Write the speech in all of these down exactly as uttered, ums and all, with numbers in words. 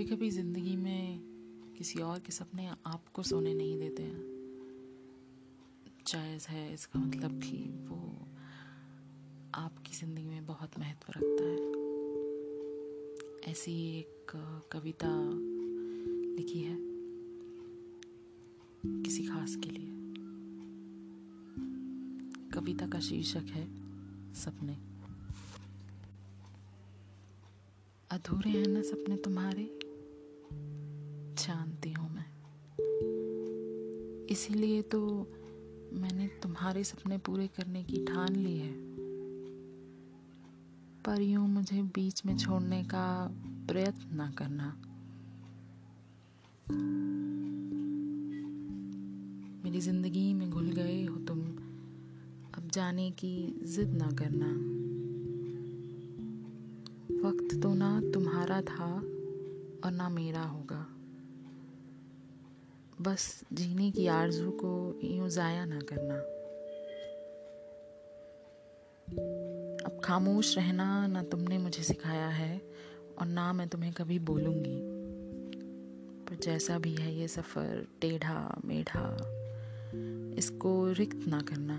कभी कभी ज़िंदगी में किसी और के सपने आपको सोने नहीं देते हैं। जायज़ है, इसका मतलब कि वो आपकी ज़िंदगी में बहुत महत्व रखता है। ऐसी एक कविता लिखी है किसी खास के लिए। कविता का शीर्षक है सपने। अधूरे हैं ना सपने तुम्हारे, जानती हूँ मैं, इसीलिए तो मैंने तुम्हारे सपने पूरे करने की ठान ली है। पर यूं मुझे बीच में छोड़ने का प्रयत्न ना करना। मेरी जिंदगी में घुल गए हो तुम, अब जाने की जिद ना करना। वक्त तो ना तुम्हारा था और ना मेरा होगा, बस जीने की आरज़ू को यूं ज़ाया ना करना। अब खामोश रहना ना तुमने मुझे सिखाया है और ना मैं तुम्हें कभी बोलूँगी। पर जैसा भी है ये सफ़र टेढ़ा मेढ़ा, इसको रिक्त ना करना।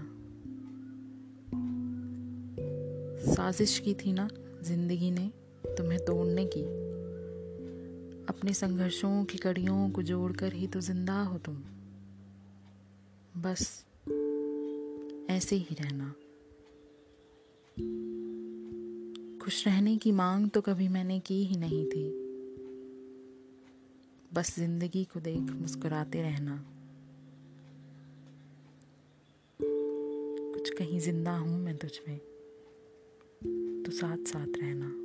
साजिश की थी ना जिंदगी ने तुम्हें तोड़ने की, अपने संघर्षों की कड़ियों को जोड़कर ही तो जिंदा हो तुम। बस ऐसे ही रहना। खुश रहने की मांग तो कभी मैंने की ही नहीं थी, बस जिंदगी को देख मुस्कुराते रहना। कुछ कहीं जिंदा हूं मैं तुझमें, तो साथ साथ रहना।